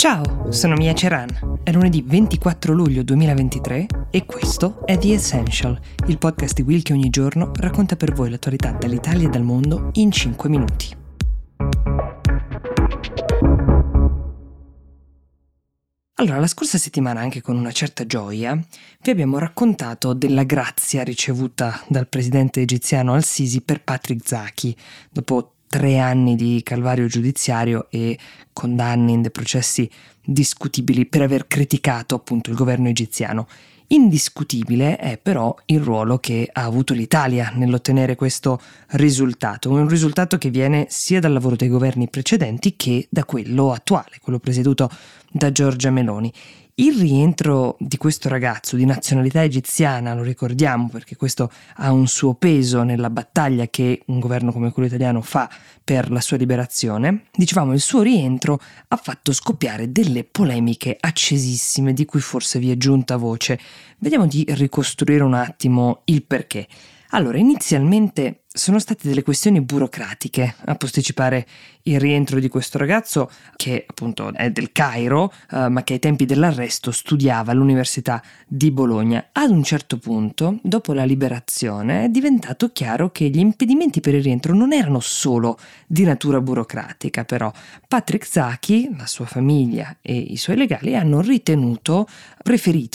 Ciao, sono Mia Ceran. È lunedì 24 luglio 2023 e questo è The Essential, il podcast di Will che ogni giorno racconta per voi l'attualità dall'Italia e dal mondo in 5 minuti. Allora, la scorsa settimana, anche con una certa gioia, vi abbiamo raccontato della grazia ricevuta dal presidente egiziano Al-Sisi per Patrick Zaki, dopo 3 anni di calvario giudiziario e condanne in dei processi discutibili per aver criticato appunto il governo egiziano. Indiscutibile è però il ruolo che ha avuto l'Italia nell'ottenere questo risultato, un risultato che viene sia dal lavoro dei governi precedenti che da quello attuale, quello presieduto da Giorgia Meloni. Il rientro di questo ragazzo di nazionalità egiziana, lo ricordiamo perché questo ha un suo peso nella battaglia che un governo come quello italiano fa per la sua liberazione, dicevamo il suo rientro ha fatto scoppiare delle polemiche accesissime di cui forse vi è giunta voce. Vediamo di ricostruire un attimo il perché. Allora, inizialmente sono state delle questioni burocratiche a posticipare il rientro di questo ragazzo che appunto è del Cairo, ma che ai tempi dell'arresto studiava all'Università di Bologna. Ad un certo punto, dopo la liberazione, è diventato chiaro che gli impedimenti per il rientro non erano solo di natura burocratica, però Patrick Zaki, la sua famiglia e i suoi legali hanno preferito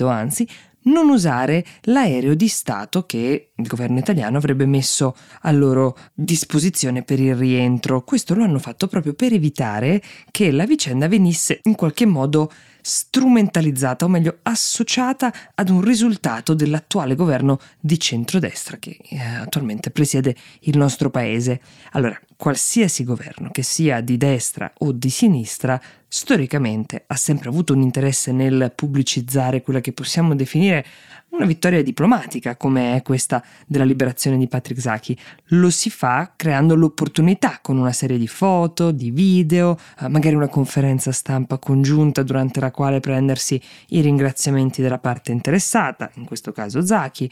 non usare l'aereo di Stato che il governo italiano avrebbe messo a loro disposizione per il rientro. Questo lo hanno fatto proprio per evitare che la vicenda venisse in qualche modo strumentalizzata, o meglio associata ad un risultato dell'attuale governo di centrodestra che attualmente presiede il nostro paese. Allora, qualsiasi governo, che sia di destra o di sinistra, storicamente ha sempre avuto un interesse nel pubblicizzare quella che possiamo definire una vittoria diplomatica, come è questa della liberazione di Patrick Zaki. Lo si fa creando l'opportunità con una serie di foto, di video, magari una conferenza stampa congiunta durante la quale prendersi i ringraziamenti della parte interessata, in questo caso Zaki.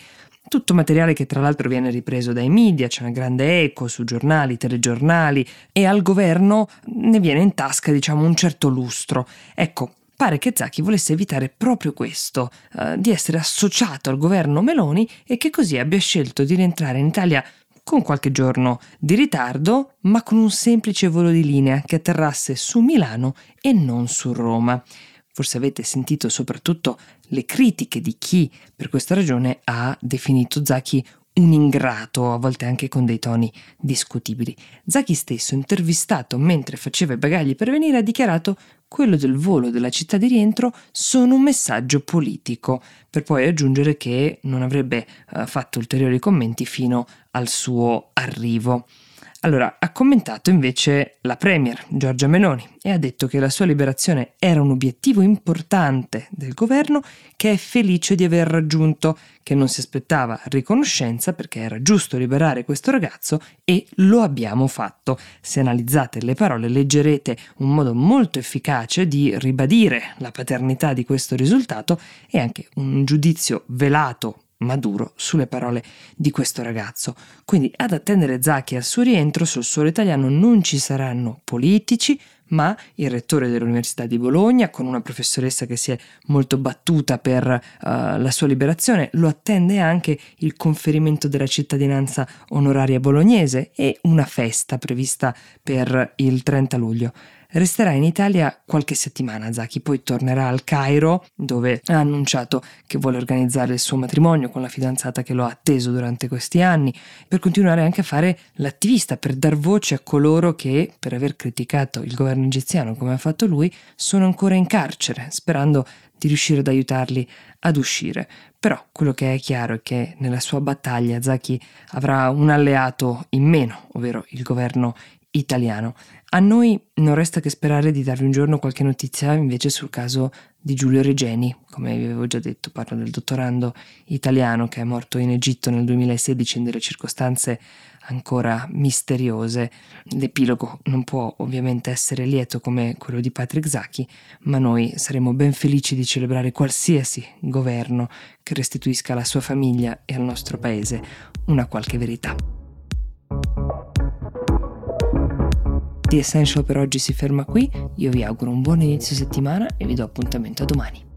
Tutto materiale che tra l'altro viene ripreso dai media, c'è una grande eco su giornali, telegiornali, e al governo ne viene in tasca un certo lustro. Ecco, pare che Zaki volesse evitare proprio questo, di essere associato al governo Meloni e che così abbia scelto di rientrare in Italia con qualche giorno di ritardo, ma con un semplice volo di linea che atterrasse su Milano e non su Roma. Forse avete sentito soprattutto le critiche di chi per questa ragione ha definito Zaki un ingrato, a volte anche con dei toni discutibili. Zaki stesso, intervistato mentre faceva i bagagli per venire, ha dichiarato: quello del volo della città di rientro sono un messaggio politico, per poi aggiungere che non avrebbe fatto ulteriori commenti fino al suo arrivo. Allora, ha commentato invece la premier Giorgia Meloni e ha detto che la sua liberazione era un obiettivo importante del governo che è felice di aver raggiunto, che non si aspettava riconoscenza perché era giusto liberare questo ragazzo e lo abbiamo fatto. Se analizzate le parole leggerete un modo molto efficace di ribadire la paternità di questo risultato e anche un giudizio velato ma duro sulle parole di questo ragazzo. Quindi ad attendere Zaki al suo rientro sul suolo italiano non ci saranno politici, ma il rettore dell'Università di Bologna, con una professoressa che si è molto battuta per la sua liberazione. Lo attende anche il conferimento della cittadinanza onoraria bolognese e una festa prevista per il 30 luglio. Resterà in Italia qualche settimana Zaki, poi tornerà al Cairo, dove ha annunciato che vuole organizzare il suo matrimonio con la fidanzata che lo ha atteso durante questi anni, per continuare anche a fare l'attivista, per dar voce a coloro che, per aver criticato il governo egiziano come ha fatto lui, sono ancora in carcere, sperando di riuscire ad aiutarli ad uscire. Però quello che è chiaro è che nella sua battaglia Zaki avrà un alleato in meno, ovvero il governo italiano. A noi non resta che sperare di darvi un giorno qualche notizia invece sul caso di Giulio Regeni. Come vi avevo già detto, parlo del dottorando italiano che è morto in Egitto nel 2016 in delle circostanze ancora misteriose. L'epilogo non può ovviamente essere lieto come quello di Patrick Zaki, ma noi saremo ben felici di celebrare qualsiasi governo che restituisca alla sua famiglia e al nostro paese una qualche verità. The Essential per oggi si ferma qui, io vi auguro un buon inizio settimana e vi do appuntamento a domani.